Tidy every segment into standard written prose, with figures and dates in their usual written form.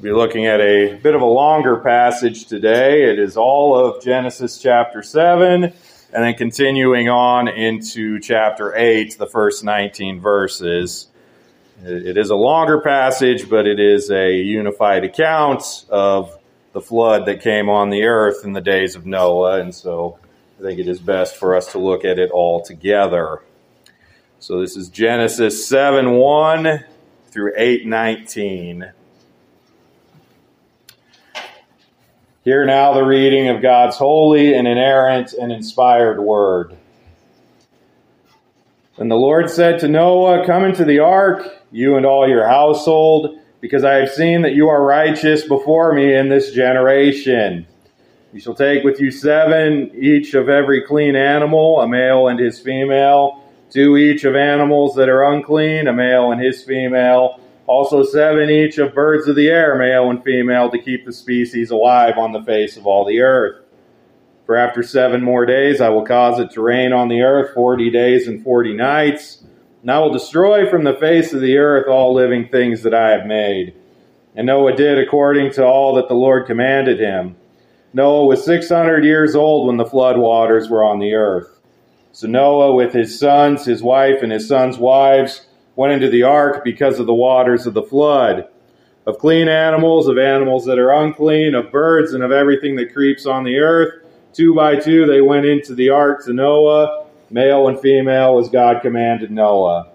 We'll be looking at a bit of a longer passage today. It is all of Genesis chapter 7, and then continuing on into chapter 8, the first 19 verses. It is a longer passage, but it is a unified account of the flood that came on the earth in the days of Noah, and so I think it is best for us to look at it all together. So this is Genesis 7:1 through 8:19. Hear now the reading of God's holy and inerrant and inspired word. And the Lord said to Noah, "Come into the ark, you and all your household, because I have seen that you are righteous before me in this generation. You shall take with you 7, each of every clean animal, a male and his female, 2 each of animals that are unclean, a male and his female, also 7 each of birds of the air, male and female, to keep the species alive on the face of all the earth. For after 7 more days I will cause it to rain on the earth 40 days and 40 nights, and I will destroy from the face of the earth all living things that I have made." And Noah did according to all that the Lord commanded him. Noah was 600 years old when the flood waters were on the earth. So Noah with his sons, his wife, and his sons' wives went into the ark because of the waters of the flood, of clean animals, of animals that are unclean, of birds, and of everything that creeps on the earth. 2 by 2 they went into the ark to Noah, male and female, as God commanded Noah.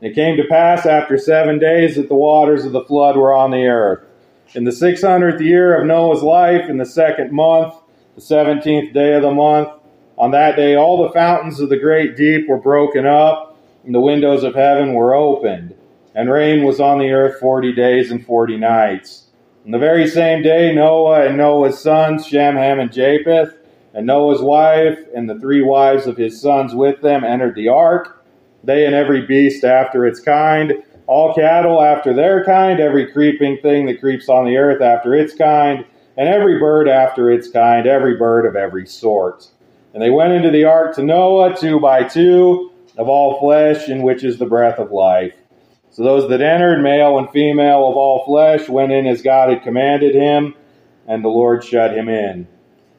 And it came to pass after 7 days that the waters of the flood were on the earth. In the 600th year of Noah's life, in the 2nd month, the 17th day of the month, on that day all the fountains of the great deep were broken up, and the windows of heaven were opened, and rain was on the earth 40 days and 40 nights. And the very same day Noah and Noah's sons, Shem, Ham, and Japheth, and Noah's wife, and the 3 wives of his sons with them, entered the ark, they and every beast after its kind, all cattle after their kind, every creeping thing that creeps on the earth after its kind, and every bird after its kind, every bird of every sort. And they went into the ark to Noah, 2 by 2, of all flesh, in which is the breath of life. So those that entered, male and female of all flesh, went in as God had commanded him, and the Lord shut him in.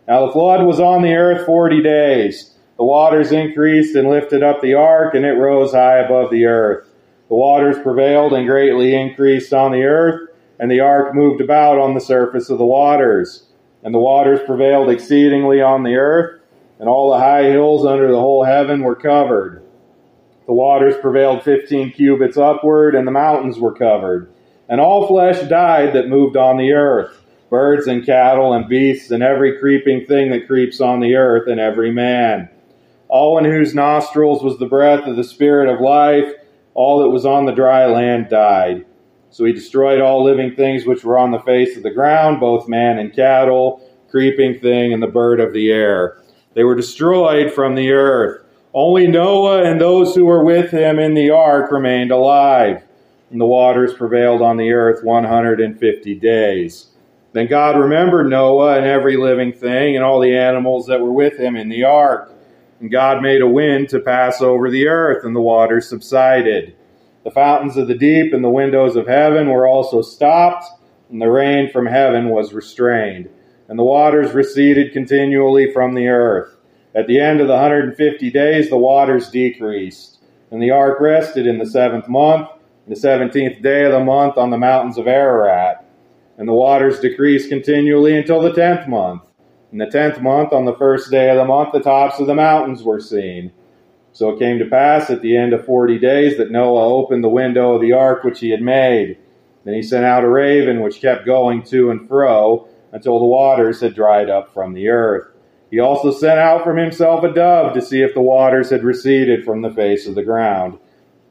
Now the flood was on the earth 40 days. The waters increased and lifted up the ark, and it rose high above the earth. The waters prevailed and greatly increased on the earth, and the ark moved about on the surface of the waters. And the waters prevailed exceedingly on the earth, and all the high hills under the whole heaven were covered. The waters prevailed 15 cubits upward, and the mountains were covered. And all flesh died that moved on the earth, birds and cattle and beasts, and every creeping thing that creeps on the earth, and every man. All in whose nostrils was the breath of the Spirit of life, all that was on the dry land died. So he destroyed all living things which were on the face of the ground, both man and cattle, creeping thing, and the bird of the air. They were destroyed from the earth. Only Noah and those who were with him in the ark remained alive, and the waters prevailed on the earth 150 days. Then God remembered Noah and every living thing and all the animals that were with him in the ark. And God made a wind to pass over the earth, and the waters subsided. The fountains of the deep and the windows of heaven were also stopped, and the rain from heaven was restrained. And the waters receded continually from the earth. At the end of the 150 days, the waters decreased, and the ark rested in the 7th month, the 17th day of the month, on the mountains of Ararat. And the waters decreased continually until the 10th month. In the 10th month, on the 1st day of the month, the tops of the mountains were seen. So it came to pass at the end of 40 days that Noah opened the window of the ark which he had made. Then he sent out a raven which kept going to and fro until the waters had dried up from the earth. He also sent out from himself a dove to see if the waters had receded from the face of the ground.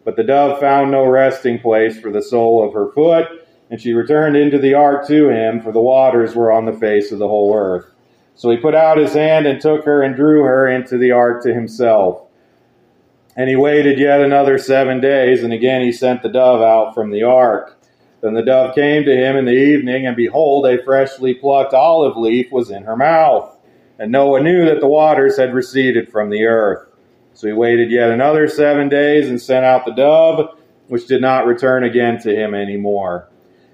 But the dove found no resting place for the sole of her foot, And she returned into the ark to him, for the waters were on the face of the whole earth. So he put out his hand and took her and drew her into the ark to himself. And he waited yet another 7 days, and again he sent the dove out from the ark. Then the dove came to him in the evening, and behold, a freshly plucked olive leaf was in her mouth. And Noah knew that the waters had receded from the earth. So he waited yet another 7 days and sent out the dove, which did not return again to him any more.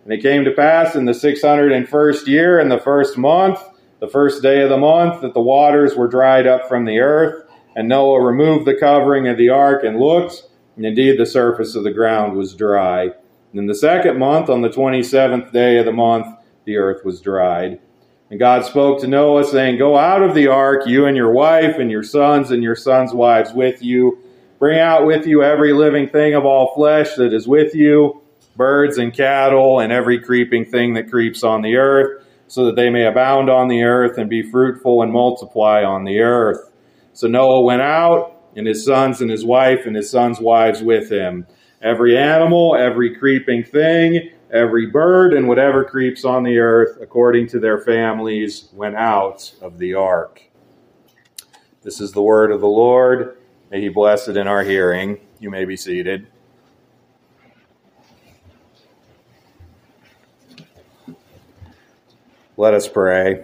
And it came to pass in the 601st year, in the first month, the first day of the month, that the waters were dried up from the earth. And Noah removed the covering of the ark and looked, and indeed the surface of the ground was dry. And in the second month, on the 27th day of the month, the earth was dried. And God spoke to Noah, saying, "Go out of the ark, you and your wife and your sons' wives with you. Bring out with you every living thing of all flesh that is with you, birds and cattle, and every creeping thing that creeps on the earth, so that they may abound on the earth and be fruitful and multiply on the earth." So Noah went out, and his sons and his wife and his sons' wives with him. Every animal, every creeping thing, every bird, and whatever creeps on the earth, according to their families, went out of the ark. This is the word of the Lord. May he bless it in our hearing. You may be seated. Let us pray.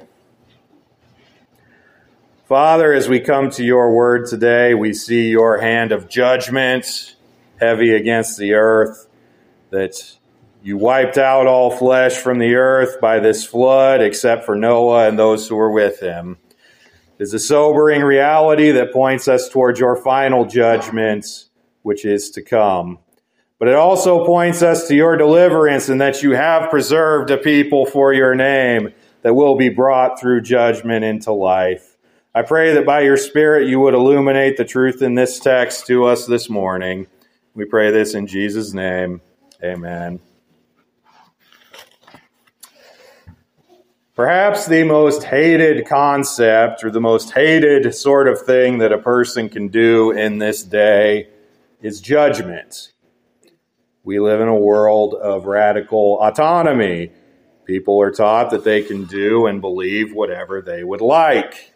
Father, as we come to your word today, we see your hand of judgment heavy against the earth, that you wiped out all flesh from the earth by this flood, except for Noah and those who were with him. It is a sobering reality that points us towards your final judgment, which is to come. But it also points us to your deliverance, and that you have preserved a people for your name that will be brought through judgment into life. I pray that by your Spirit you would illuminate the truth in this text to us this morning. We pray this in Jesus' name. Amen. Perhaps the most hated concept, or the most hated sort of thing that a person can do in this day, is judgment. We live in a world of radical autonomy. People are taught that they can do and believe whatever they would like.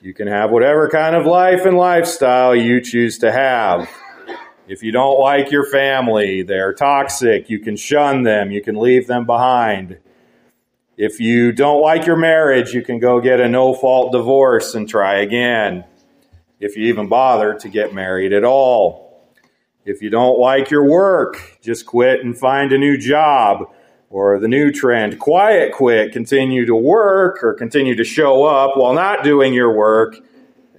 You can have whatever kind of life and lifestyle you choose to have. If you don't like your family, they're toxic, you can shun them, you can leave them behind. If you don't like your marriage, you can go get a no-fault divorce and try again, if you even bother to get married at all. If you don't like your work, just quit and find a new job. Or the new trend, quiet quit, continue to work or continue to show up while not doing your work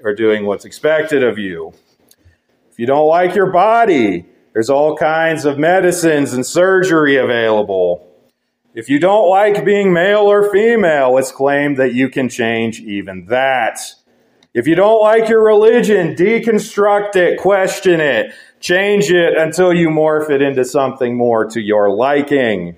or doing what's expected of you. If you don't like your body, there's all kinds of medicines and surgery available. If you don't like being male or female, it's claimed that you can change even that. If you don't like your religion, deconstruct it, question it, change it until you morph it into something more to your liking.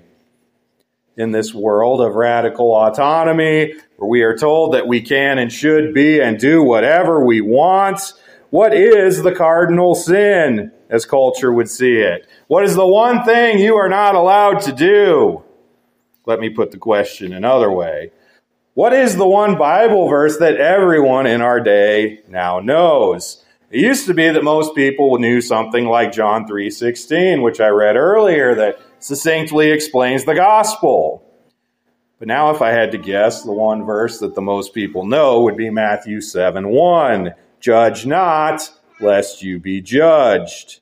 In this world of radical autonomy, where we are told that we can and should be and do whatever we want, what is the cardinal sin, as culture would see it? What is the one thing you are not allowed to do? Let me put the question another way. What is the one Bible verse that everyone in our day now knows? It used to be that most people knew something like John 3:16, which I read earlier, that succinctly explains the gospel. But now if I had to guess, the one verse that the most people know would be Matthew 7:1. "Judge not, lest you be judged."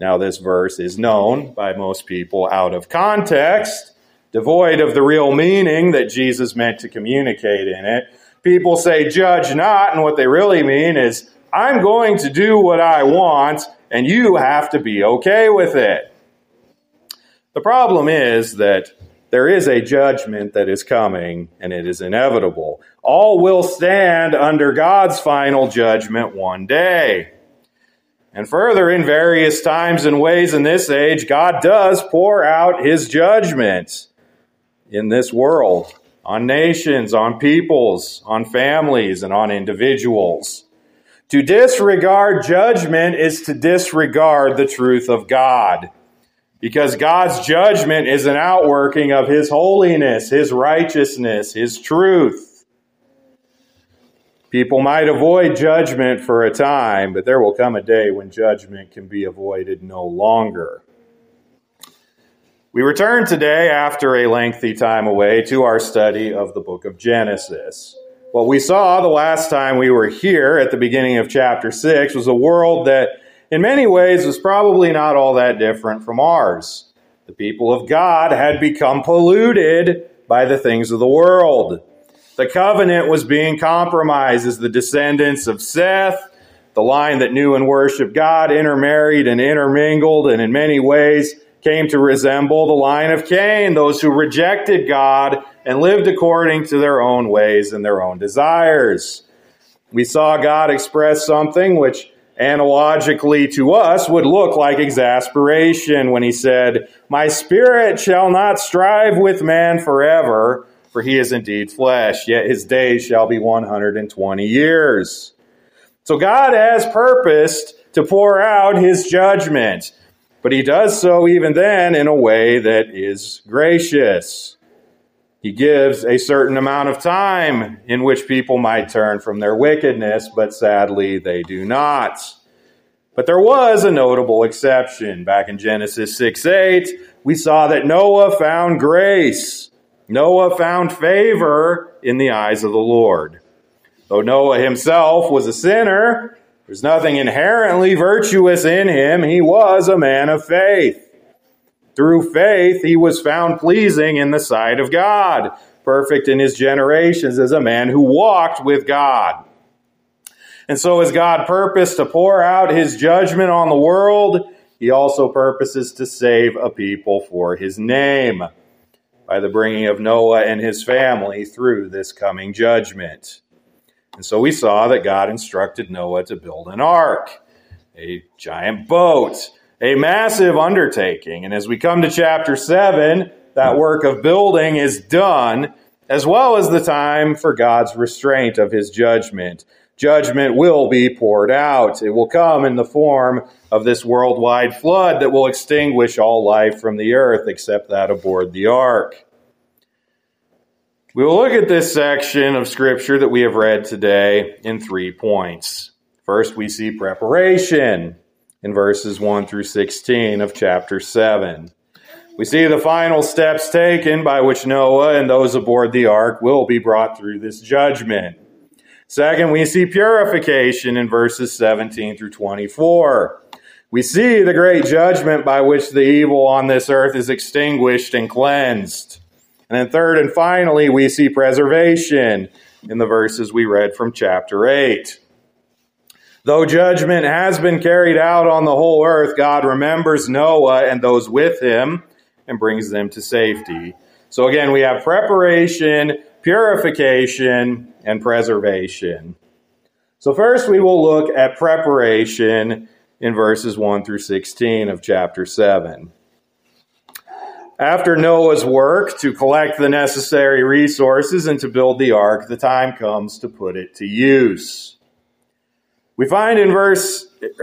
Now this verse is known by most people out of context, devoid of the real meaning that Jesus meant to communicate in it. People say, "Judge not," and what they really mean is, I'm going to do what I want, and you have to be okay with it. The problem is that there is a judgment that is coming, and it is inevitable. All will stand under God's final judgment one day. And further, in various times and ways in this age, God does pour out his judgment in this world, on nations, on peoples, on families, and on individuals. To disregard judgment is to disregard the truth of God. Because God's judgment is an outworking of his holiness, his righteousness, his truth. People might avoid judgment for a time, but there will come a day when judgment can be avoided no longer. We return today, after a lengthy time away, to our study of the book of Genesis. What we saw the last time we were here at the beginning of chapter 6 was a world that, in many ways, was probably not all that different from ours. The people of God had become polluted by the things of the world. The covenant was being compromised as the descendants of Seth, the line that knew and worshiped God, intermarried and intermingled, and in many ways came to resemble the line of Cain, those who rejected God and lived according to their own ways and their own desires. We saw God express something which analogically to us would look like exasperation when he said, "My spirit shall not strive with man forever, for he is indeed flesh, yet his days shall be 120 years." So God has purposed to pour out his judgment, but he does so even then in a way that is gracious. He gives a certain amount of time in which people might turn from their wickedness, but sadly they do not. But there was a notable exception. Back in Genesis 6:8, we saw that Noah found grace. Noah found favor in the eyes of the Lord. Though Noah himself was a sinner, there's nothing inherently virtuous in him. He was a man of faith. Through faith, he was found pleasing in the sight of God, perfect in his generations as a man who walked with God. And so as God purposed to pour out his judgment on the world, he also purposes to save a people for his name by the bringing of Noah and his family through this coming judgment. And so we saw that God instructed Noah to build an ark, a giant boat, a massive undertaking. And as we come to chapter 7, that work of building is done, as well as the time for God's restraint of his judgment. Judgment will be poured out. It will come in the form of this worldwide flood that will extinguish all life from the earth except that aboard the ark. We will look at this section of Scripture that we have read today in 3 points. First, we see preparation in verses 1 through 16 of chapter 7. We see the final steps taken by which Noah and those aboard the ark will be brought through this judgment. Second, we see purification in verses 17 through 24. We see the great judgment by which the evil on this earth is extinguished and cleansed. And then third and finally, we see preservation in the verses we read from chapter 8. Though judgment has been carried out on the whole earth, God remembers Noah and those with him and brings them to safety. So again, we have preparation, purification, and preservation. So first we will look at preparation in verses 1 through 16 of chapter 7. After Noah's work to collect the necessary resources and to build the ark, the time comes to put it to use. We find in verse 6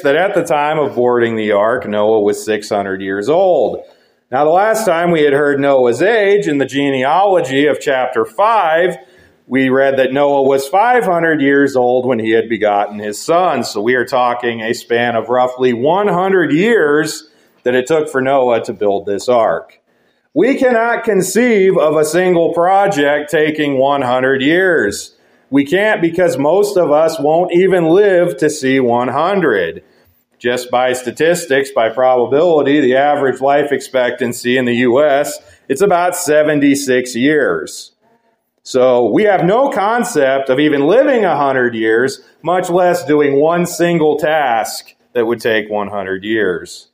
that at the time of boarding the ark, Noah was 600 years old. Now, the last time we had heard Noah's age in the genealogy of chapter 5, we read that Noah was 500 years old when he had begotten his son. So we are talking a span of roughly 100 years that it took for Noah to build this ark. We cannot conceive of a single project taking 100 years. We can't, because most of us won't even live to see 100. Just by statistics, by probability, the average life expectancy in the U.S., it's about 76 years. So we have no concept of even living 100 years, much less doing one single task that would take 100 years.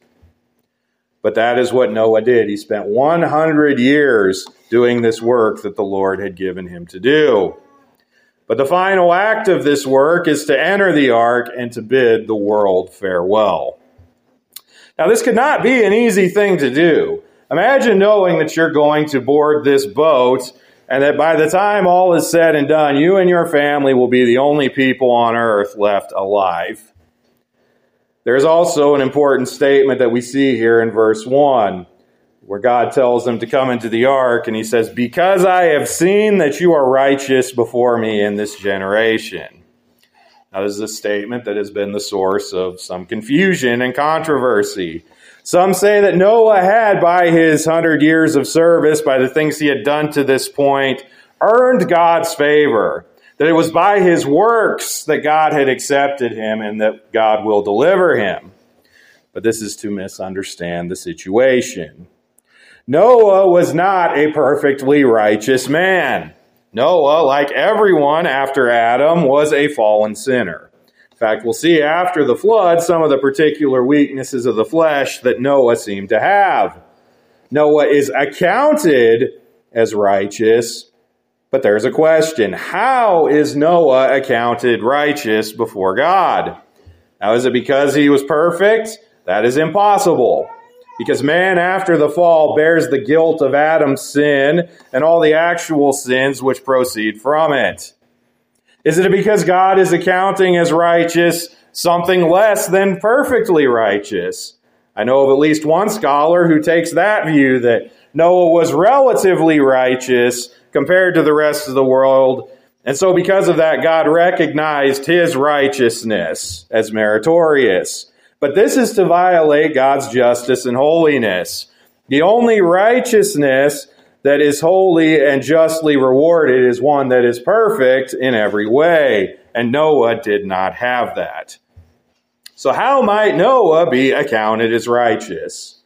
But that is what Noah did. He spent 100 years doing this work that the Lord had given him to do. But the final act of this work is to enter the ark and to bid the world farewell. Now, this could not be an easy thing to do. Imagine knowing that you're going to board this boat and that by the time all is said and done, you and your family will be the only people on earth left alive. There's also an important statement that we see here in verse 1, where God tells them to come into the ark, and he says, because I have seen that you are righteous before me in this generation. Now, this is a statement that has been the source of some confusion and controversy. Some say that Noah had, by his 100 years of service, by the things he had done to this point, earned God's favor, that it was by his works that God had accepted him and that God will deliver him. But this is to misunderstand the situation. Noah was not a perfectly righteous man. Noah, like everyone after Adam, was a fallen sinner. In fact, we'll see after the flood some of the particular weaknesses of the flesh that Noah seemed to have. Noah is accounted as righteous, but there's a question. How is Noah accounted righteous before God? Now, is it because he was perfect? That is impossible, because man after the fall bears the guilt of Adam's sin and all the actual sins which proceed from it. Is it because God is accounting as righteous something less than perfectly righteous? I know of at least one scholar who takes that view, that Noah was relatively righteous compared to the rest of the world, and so because of that, God recognized his righteousness as meritorious. But this is to violate God's justice and holiness. The only righteousness that is holy and justly rewarded is one that is perfect in every way, and Noah did not have that. So how might Noah be accounted as righteous?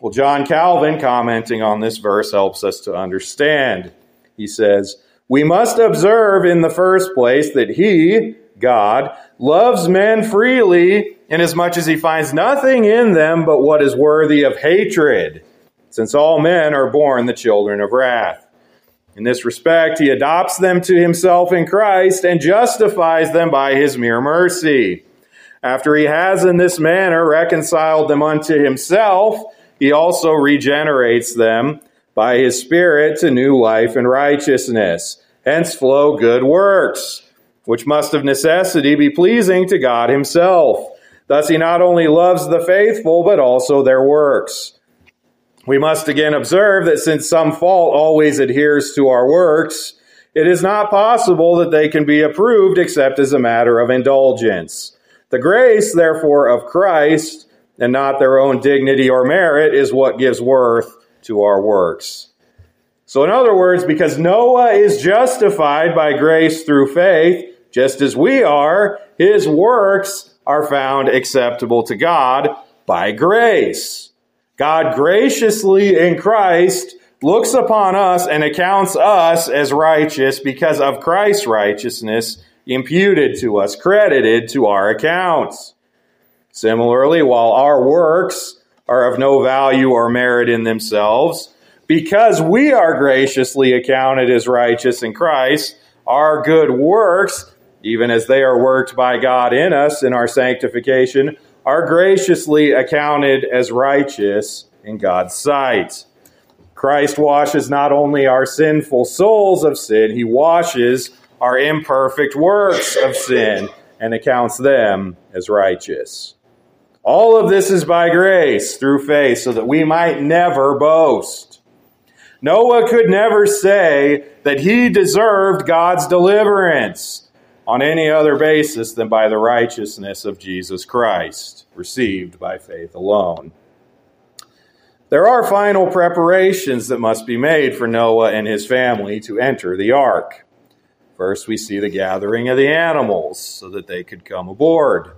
Well, John Calvin, commenting on this verse, helps us to understand. He says, we must observe in the first place that he, God, loves men freely inasmuch as he finds nothing in them but what is worthy of hatred, since all men are born the children of wrath. In this respect, he adopts them to himself in Christ and justifies them by his mere mercy. After he has in this manner reconciled them unto himself, he also regenerates them by his Spirit to new life and righteousness. Hence flow good works, which must of necessity be pleasing to God himself. Thus he not only loves the faithful, but also their works. We must again observe that since some fault always adheres to our works, it is not possible that they can be approved except as a matter of indulgence. The grace, therefore, of Christ, and not their own dignity or merit, is what gives worth to our works. So in other words, because Noah is justified by grace through faith, just as we are, his works are found acceptable to God by grace. God graciously in Christ looks upon us and accounts us as righteous because of Christ's righteousness imputed to us, credited to our accounts. Similarly, while our works are of no value or merit in themselves, because we are graciously accounted as righteous in Christ, our good works, even as they are worked by God in us in our sanctification, are graciously accounted as righteous in God's sight. Christ washes not only our sinful souls of sin, he washes our imperfect works of sin and accounts them as righteous. All of this is by grace through faith, so that we might never boast. Noah could never say that he deserved God's deliverance on any other basis than by the righteousness of Jesus Christ, received by faith alone. There are final preparations that must be made for Noah and his family to enter the ark. First, we see the gathering of the animals so that they could come aboard.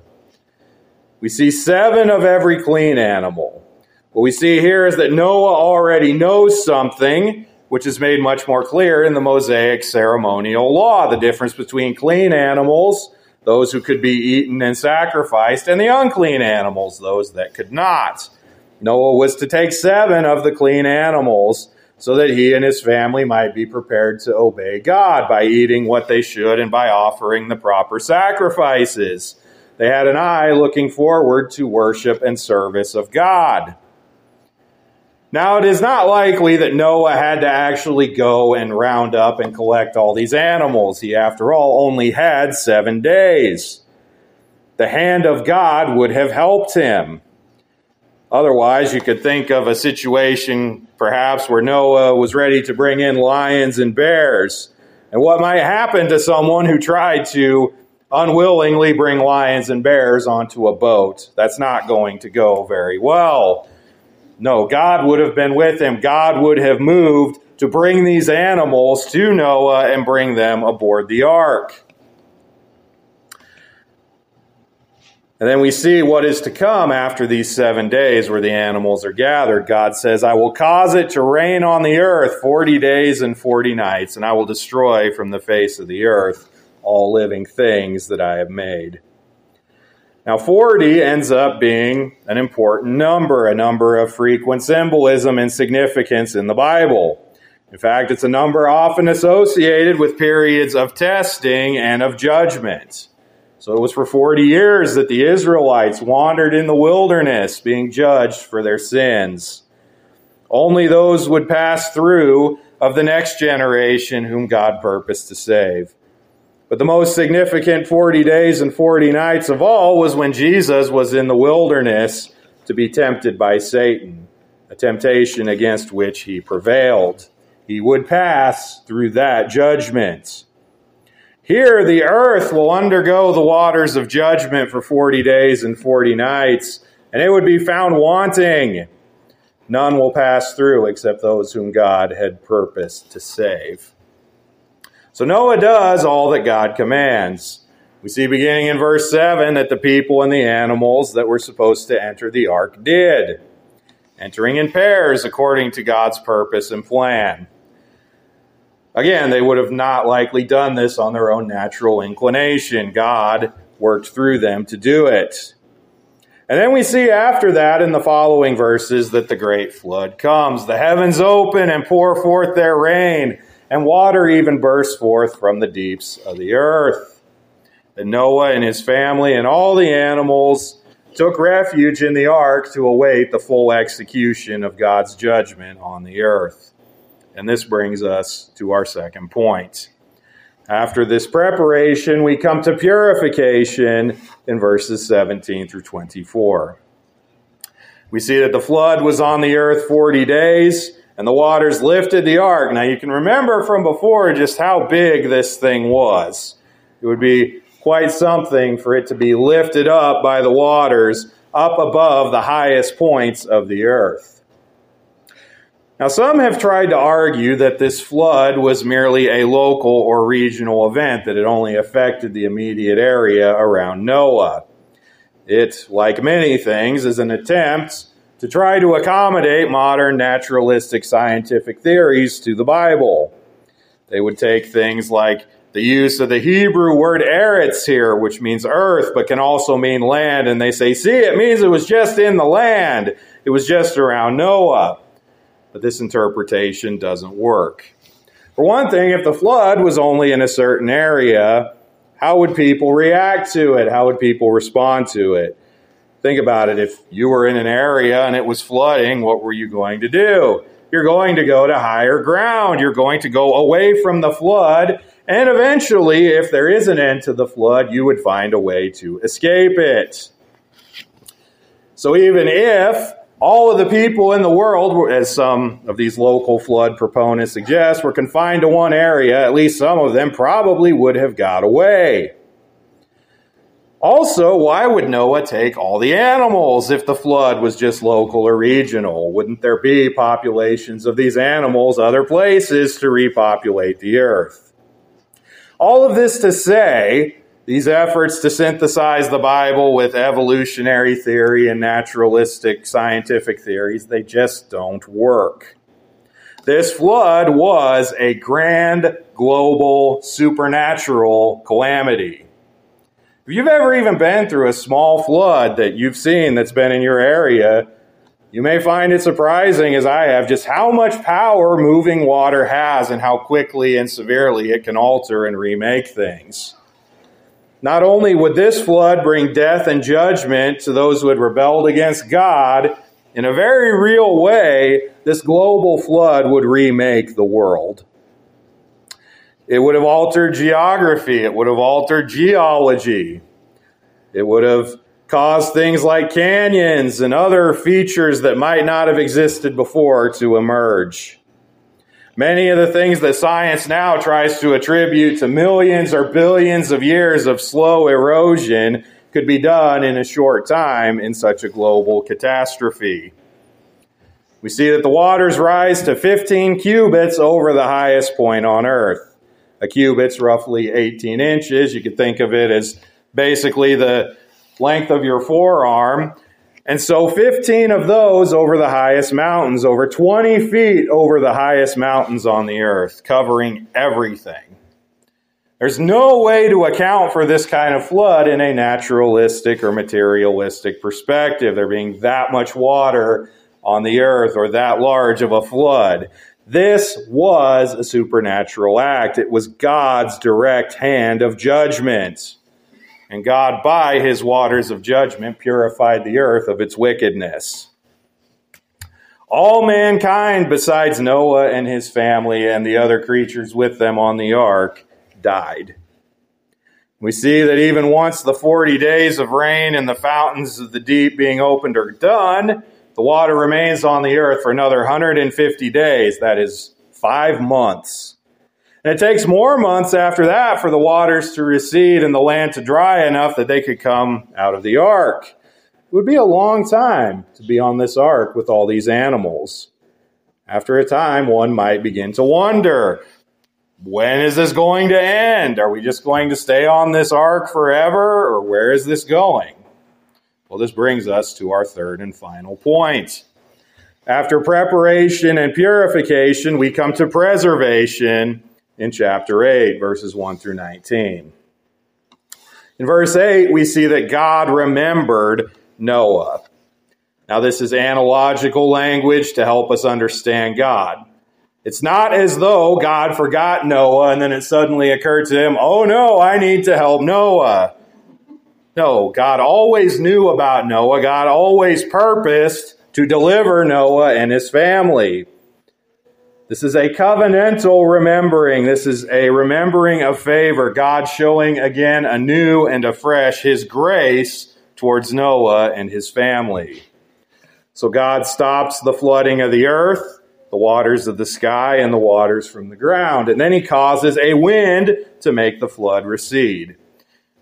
We see 7 of every clean animal. What we see here is that Noah already knows something, which is made much more clear in the Mosaic ceremonial law, the difference between clean animals, those who could be eaten and sacrificed, and the unclean animals, those that could not. Noah was to take 7 of the clean animals so that he and his family might be prepared to obey God by eating what they should and by offering the proper sacrifices. They had an eye looking forward to worship and service of God. Now, it is not likely that Noah had to actually go and round up and collect all these animals. He, after all, only had 7 days. the hand of God would have helped him. Otherwise, you could think of a situation perhaps where Noah was ready to bring in lions and bears. And what might happen to someone who tried to unwillingly bring lions and bears onto a boat? That's not going to go very well. No, God would have been with him. God would have moved to bring these animals to Noah and bring them aboard the ark. And then we see what is to come after these 7 days where the animals are gathered. God says, I will cause it to rain on the earth 40 days and 40 nights, and I will destroy from the face of the earth all living things that I have made. Now, 40 ends up being an important number, a number of frequent symbolism and significance in the Bible. In fact, it's a number often associated with periods of testing and of judgment. So it was for 40 years that the Israelites wandered in the wilderness, being judged for their sins. Only those would pass through of the next generation whom God purposed to save. But the most significant 40 days and 40 nights of all was when Jesus was in the wilderness to be tempted by Satan, a temptation against which he prevailed. He would pass through that judgment. Here, the earth will undergo the waters of judgment for 40 days and 40 nights, and it would be found wanting. None will pass through except those whom God had purposed to save. So Noah does all that God commands. We see beginning in verse 7 that the people and the animals that were supposed to enter the ark did, entering in pairs according to God's purpose and plan. Again, they would have not likely done this on their own natural inclination. God worked through them to do it. And then we see after that in the following verses that the great flood comes. The heavens open and pour forth their rain, and water even bursts forth from the deeps of the earth. And Noah and his family and all the animals took refuge in the ark to await the full execution of God's judgment on the earth. And this brings us to our second point. After this preparation, we come to purification in verses 17 through 24. We see that the flood was on the earth 40 days, and the waters lifted the ark. Now, you can remember from before just how big this thing was. It would be quite something for it to be lifted up by the waters up above the highest points of the earth. Now, some have tried to argue that this flood was merely a local or regional event, that it only affected the immediate area around Noah. It, like many things, is an attempt to try to accommodate modern naturalistic scientific theories to the Bible. They would take things like the use of the Hebrew word eretz here, which means earth, but can also mean land, and they say, see, it means it was just in the land. It was just around Noah. But this interpretation doesn't work. For one thing, if the flood was only in a certain area, how would people react to it? How would people respond to it? Think about it. If you were in an area and it was flooding, what were you going to do? You're going to go to higher ground. You're going to go away from the flood. And eventually, if there is an end to the flood, you would find a way to escape it. So even if all of the people in the world, as some of these local flood proponents suggest, were confined to one area, at least some of them probably would have got away. Also, why would Noah take all the animals if the flood was just local or regional? Wouldn't there be populations of these animals other places to repopulate the earth? All of this to say, these efforts to synthesize the Bible with evolutionary theory and naturalistic scientific theories, they just don't work. This flood was a grand, global, supernatural calamity. If you've ever even been through a small flood that you've seen that's been in your area, you may find it surprising, as I have, just how much power moving water has and how quickly and severely it can alter and remake things. Not only would this flood bring death and judgment to those who had rebelled against God, in a very real way, this global flood would remake the world. It would have altered geography. It would have altered geology. It would have caused things like canyons and other features that might not have existed before to emerge. Many of the things that science now tries to attribute to millions or billions of years of slow erosion could be done in a short time in such a global catastrophe. We see that the waters rise to 15 cubits over the highest point on Earth. A cubit's roughly 18 inches. You could think of it as basically the length of your forearm. And so 15 of those over the highest mountains, over 20 feet over the highest mountains on the Earth, covering everything. There's no way to account for this kind of flood in a naturalistic or materialistic perspective, there being that much water on the earth or that large of a flood. This was a supernatural act. It was God's direct hand of judgment. And God, by his waters of judgment, purified the earth of its wickedness. All mankind, besides Noah and his family and the other creatures with them on the ark, died. We see that even once the 40 days of rain and the fountains of the deep being opened are done, the water remains on the earth for another 150 days, that is 5 months. And it takes more months after that for the waters to recede and the land to dry enough that they could come out of the ark. It would be a long time to be on this ark with all these animals. After a time, one might begin to wonder, when is this going to end? Are we just going to stay on this ark forever, or where is this going? Well, this brings us to our third and final point. After preparation and purification, we come to preservation in chapter 8, verses 1 through 19. In verse 8, we see that God remembered Noah. Now, this is analogical language to help us understand God. It's not as though God forgot Noah and then it suddenly occurred to him, oh no, I need to help Noah. No, God always knew about Noah. God always purposed to deliver Noah and his family. This is a covenantal remembering. This is a remembering of favor. God showing again anew and afresh his grace towards Noah and his family. So God stops the flooding of the earth, the waters of the sky, and the waters from the ground. And then he causes a wind to make the flood recede.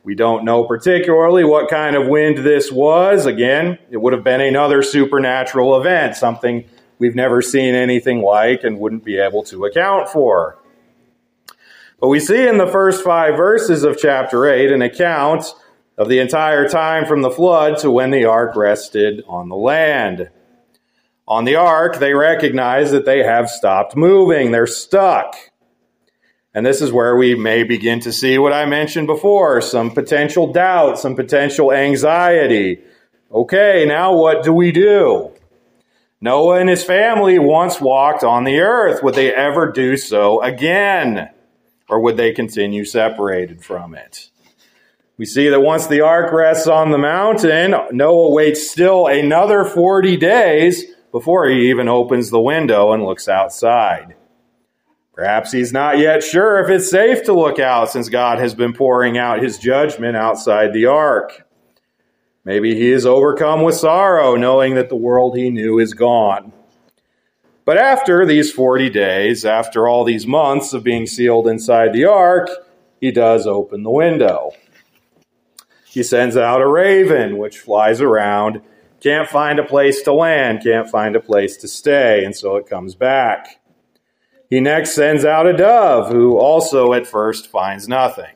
We don't know particularly what kind of wind this was. Again, it would have been another supernatural event, something we've never seen anything like and wouldn't be able to account for. But we see in the first 5 verses of chapter 8 an account of the entire time from the flood to when the ark rested on the land. On the ark, they recognize that they have stopped moving. They're stuck. And this is where we may begin to see what I mentioned before, some potential doubt, some potential anxiety. Okay, now what do we do? Noah and his family once walked on the earth. Would they ever do so again? Or would they continue separated from it? We see that once the ark rests on the mountain, Noah waits still another 40 days before he even opens the window and looks outside. Perhaps he's not yet sure if it's safe to look out since God has been pouring out his judgment outside the ark. Maybe he is overcome with sorrow, knowing that the world he knew is gone. But after these 40 days, after all these months of being sealed inside the ark, he does open the window. He sends out a raven, which flies around, can't find a place to land, can't find a place to stay, and so it comes back. He next sends out a dove, who also at first finds nothing.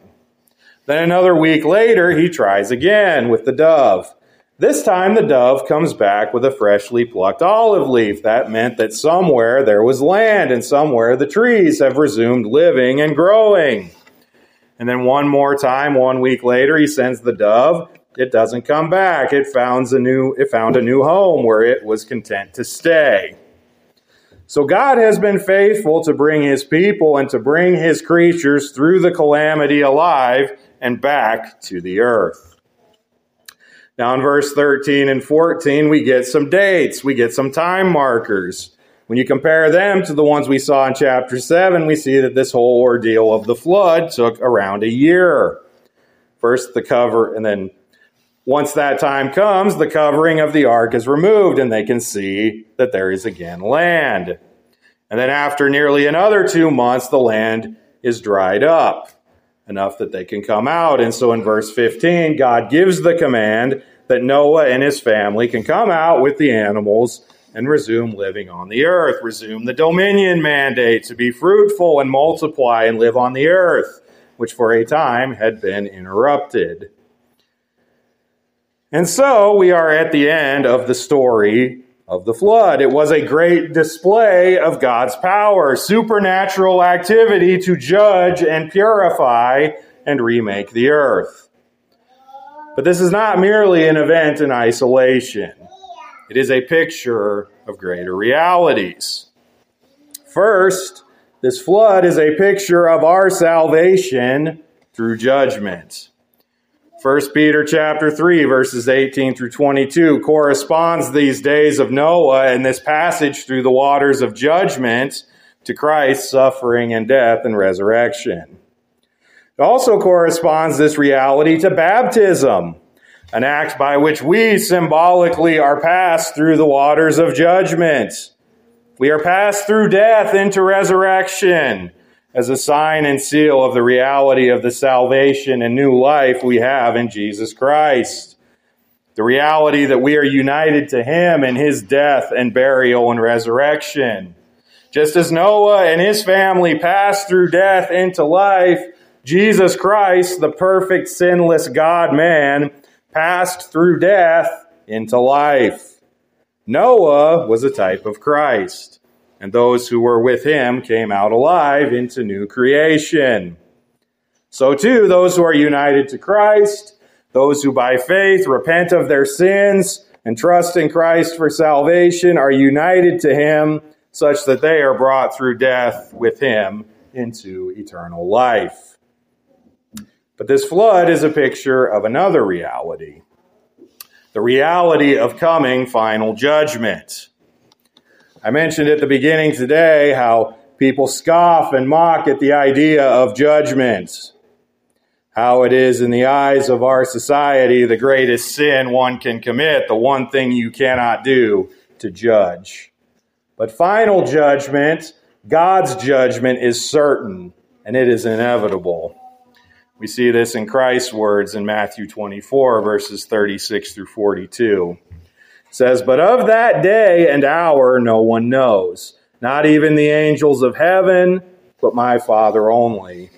Then another week later, he tries again with the dove. This time the dove comes back with a freshly plucked olive leaf. That meant that somewhere there was land, and somewhere the trees have resumed living and growing. And then one more time, 1 week later, he sends the dove. It doesn't come back. It found a new home where it was content to stay. So God has been faithful to bring his people and to bring his creatures through the calamity alive and back to the earth. Now in verse 13 and 14, we get some dates. We get some time markers. When you compare them to the ones we saw in chapter 7, we see that this whole ordeal of the flood took around a year. First the cover, and then Once that time comes, the covering of the ark is removed, and they can see that there is again land. And then after nearly another 2 months, the land is dried up, enough that they can come out. And so in verse 15, God gives the command that Noah and his family can come out with the animals and resume living on the earth, resume the dominion mandate to be fruitful and multiply and live on the earth, which for a time had been interrupted. And so we are at the end of the story of the flood. It was a great display of God's power, supernatural activity to judge and purify and remake the earth. But this is not merely an event in isolation. It is a picture of greater realities. First, this flood is a picture of our salvation through judgment. 1 Peter chapter 3, verses 18 through 22 corresponds these days of Noah and this passage through the waters of judgment to Christ's suffering and death and resurrection. It also corresponds this reality to baptism, an act by which we symbolically are passed through the waters of judgment. We are passed through death into resurrection, as a sign and seal of the reality of the salvation and new life we have in Jesus Christ. The reality that we are united to him in his death and burial and resurrection. Just as Noah and his family passed through death into life, Jesus Christ, the perfect, sinless God-man, passed through death into life. Noah was a type of Christ, and those who were with him came out alive into new creation. So too, those who are united to Christ, those who by faith repent of their sins and trust in Christ for salvation, are united to him such that they are brought through death with him into eternal life. But this flood is a picture of another reality, the reality of coming final judgment. I mentioned at the beginning today how people scoff and mock at the idea of judgment, how it is in the eyes of our society the greatest sin one can commit, the one thing you cannot do, to judge. But final judgment, God's judgment, is certain, and it is inevitable. We see this in Christ's words in Matthew 24, verses 36 through 42. Says, but of that day and hour no one knows, not even the angels of heaven, but my Father only.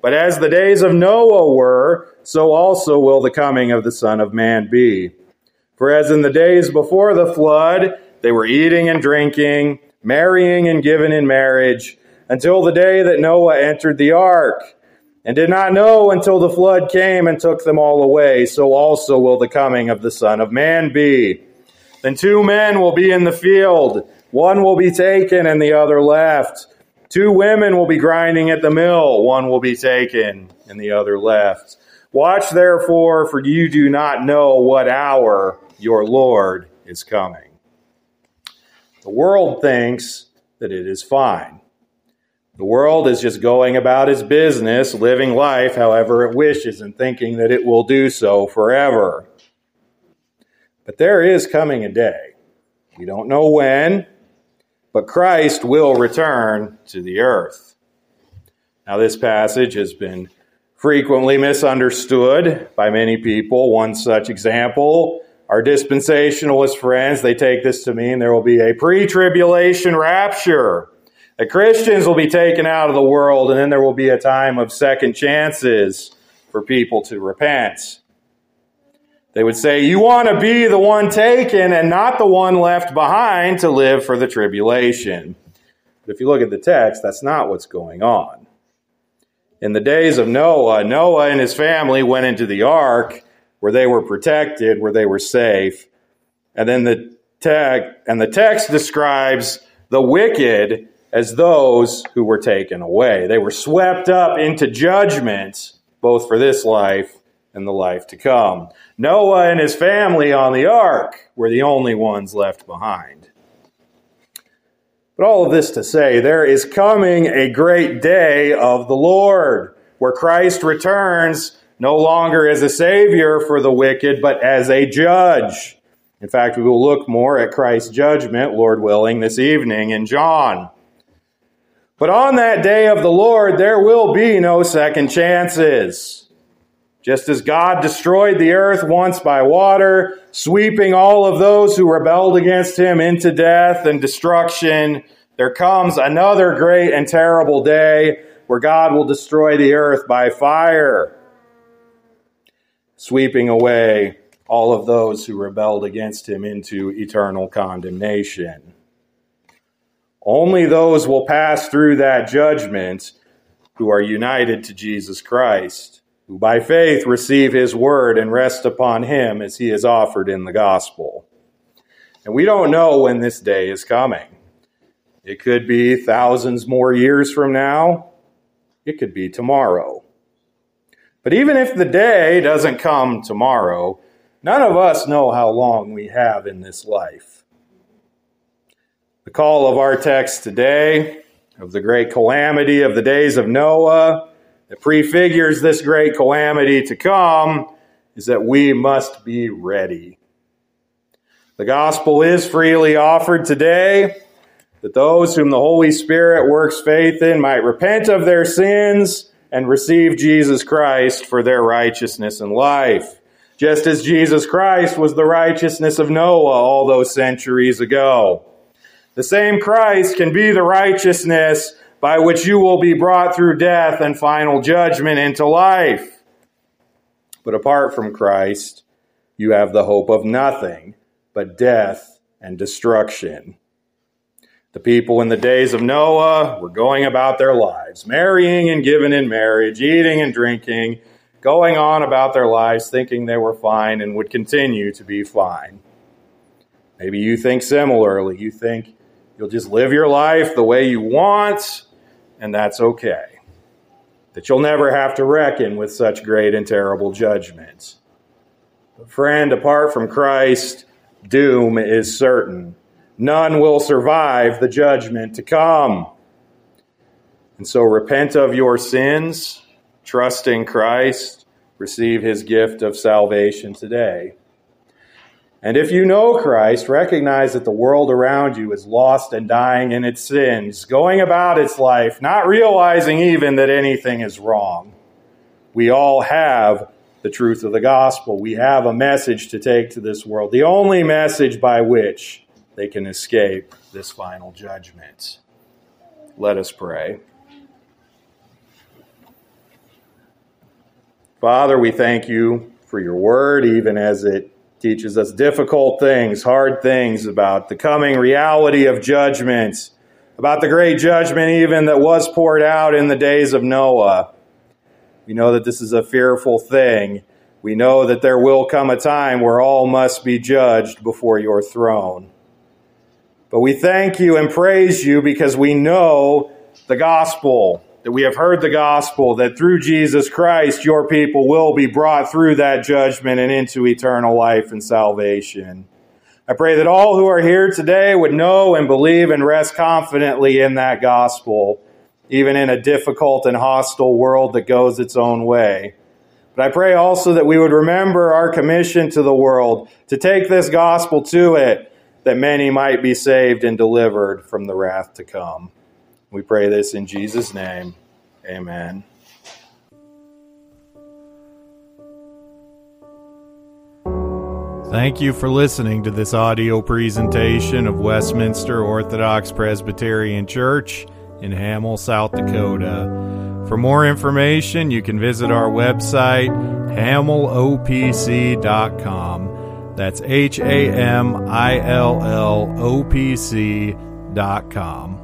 But as the days of Noah were, so also will the coming of the Son of Man be. For as in the days before the flood, they were eating and drinking, marrying and giving in marriage, until the day that Noah entered the ark, and did not know until the flood came and took them all away, so also will the coming of the Son of Man be. Then 2 men will be in the field, one will be taken and the other left. 2 women will be grinding at the mill, one will be taken and the other left. Watch therefore, for you do not know what hour your Lord is coming. The world thinks that it is fine. The world is just going about its business, living life however it wishes, and thinking that it will do so forever. But there is coming a day. We don't know when, but Christ will return to the earth. Now, this passage has been frequently misunderstood by many people. One such example, our dispensationalist friends, they take this to mean there will be a pre-tribulation rapture, that Christians will be taken out of the world, and then there will be a time of second chances for people to repent. They would say, you want to be the one taken and not the one left behind to live for the tribulation. But if you look at the text, that's not what's going on. In the days of Noah, Noah and his family went into the ark where they were protected, where they were safe. And then the text describes the wicked as those who were taken away. They were swept up into judgment, both for this life and the life to come. Noah and his family on the ark were the only ones left behind. But all of this to say, there is coming a great day of the Lord, where Christ returns no longer as a savior for the wicked, but as a judge. In fact, we will look more at Christ's judgment, Lord willing, this evening in John. But on that day of the Lord, there will be no second chances. Just as God destroyed the earth once by water, sweeping all of those who rebelled against him into death and destruction, there comes another great and terrible day where God will destroy the earth by fire, sweeping away all of those who rebelled against him into eternal condemnation. Only those will pass through that judgment who are united to Jesus Christ, who by faith receive his word and rest upon him as he is offered in the gospel. And we don't know when this day is coming. It could be thousands more years from now. It could be tomorrow. But even if the day doesn't come tomorrow, none of us know how long we have in this life. The call of our text today, of the great calamity of the days of Noah, that prefigures this great calamity to come, is that we must be ready. The gospel is freely offered today, that those whom the Holy Spirit works faith in might repent of their sins and receive Jesus Christ for their righteousness and life. Just as Jesus Christ was the righteousness of Noah all those centuries ago, the same Christ can be the righteousness by which you will be brought through death and final judgment into life. But apart from Christ, you have the hope of nothing but death and destruction. The people in the days of Noah were going about their lives, marrying and giving in marriage, eating and drinking, going on about their lives, thinking they were fine and would continue to be fine. Maybe you think similarly. You think you'll just live your life the way you want, and that's okay. That you'll never have to reckon with such great and terrible judgments. But friend, apart from Christ, doom is certain. None will survive the judgment to come. And so repent of your sins. Trust in Christ, receive his gift of salvation today. And if you know Christ, recognize that the world around you is lost and dying in its sins, going about its life, not realizing even that anything is wrong. We all have the truth of the gospel. We have a message to take to this world, the only message by which they can escape this final judgment. Let us pray. Father, we thank you for your word, even as it teaches us difficult things, hard things about the coming reality of judgments, about the great judgment even that was poured out in the days of Noah. We know that this is a fearful thing. We know that there will come a time where all must be judged before your throne. But we thank you and praise you because we know the gospel, that we have heard the gospel, that through Jesus Christ, your people will be brought through that judgment and into eternal life and salvation. I pray that all who are here today would know and believe and rest confidently in that gospel, even in a difficult and hostile world that goes its own way. But I pray also that we would remember our commission to the world, to take this gospel to it, that many might be saved and delivered from the wrath to come. We pray this in Jesus' name. Amen. Thank you for listening to this audio presentation of Westminster Orthodox Presbyterian Church in Hamill, South Dakota. For more information, you can visit our website, hamillopc.com. That's HAMILLOPC.com.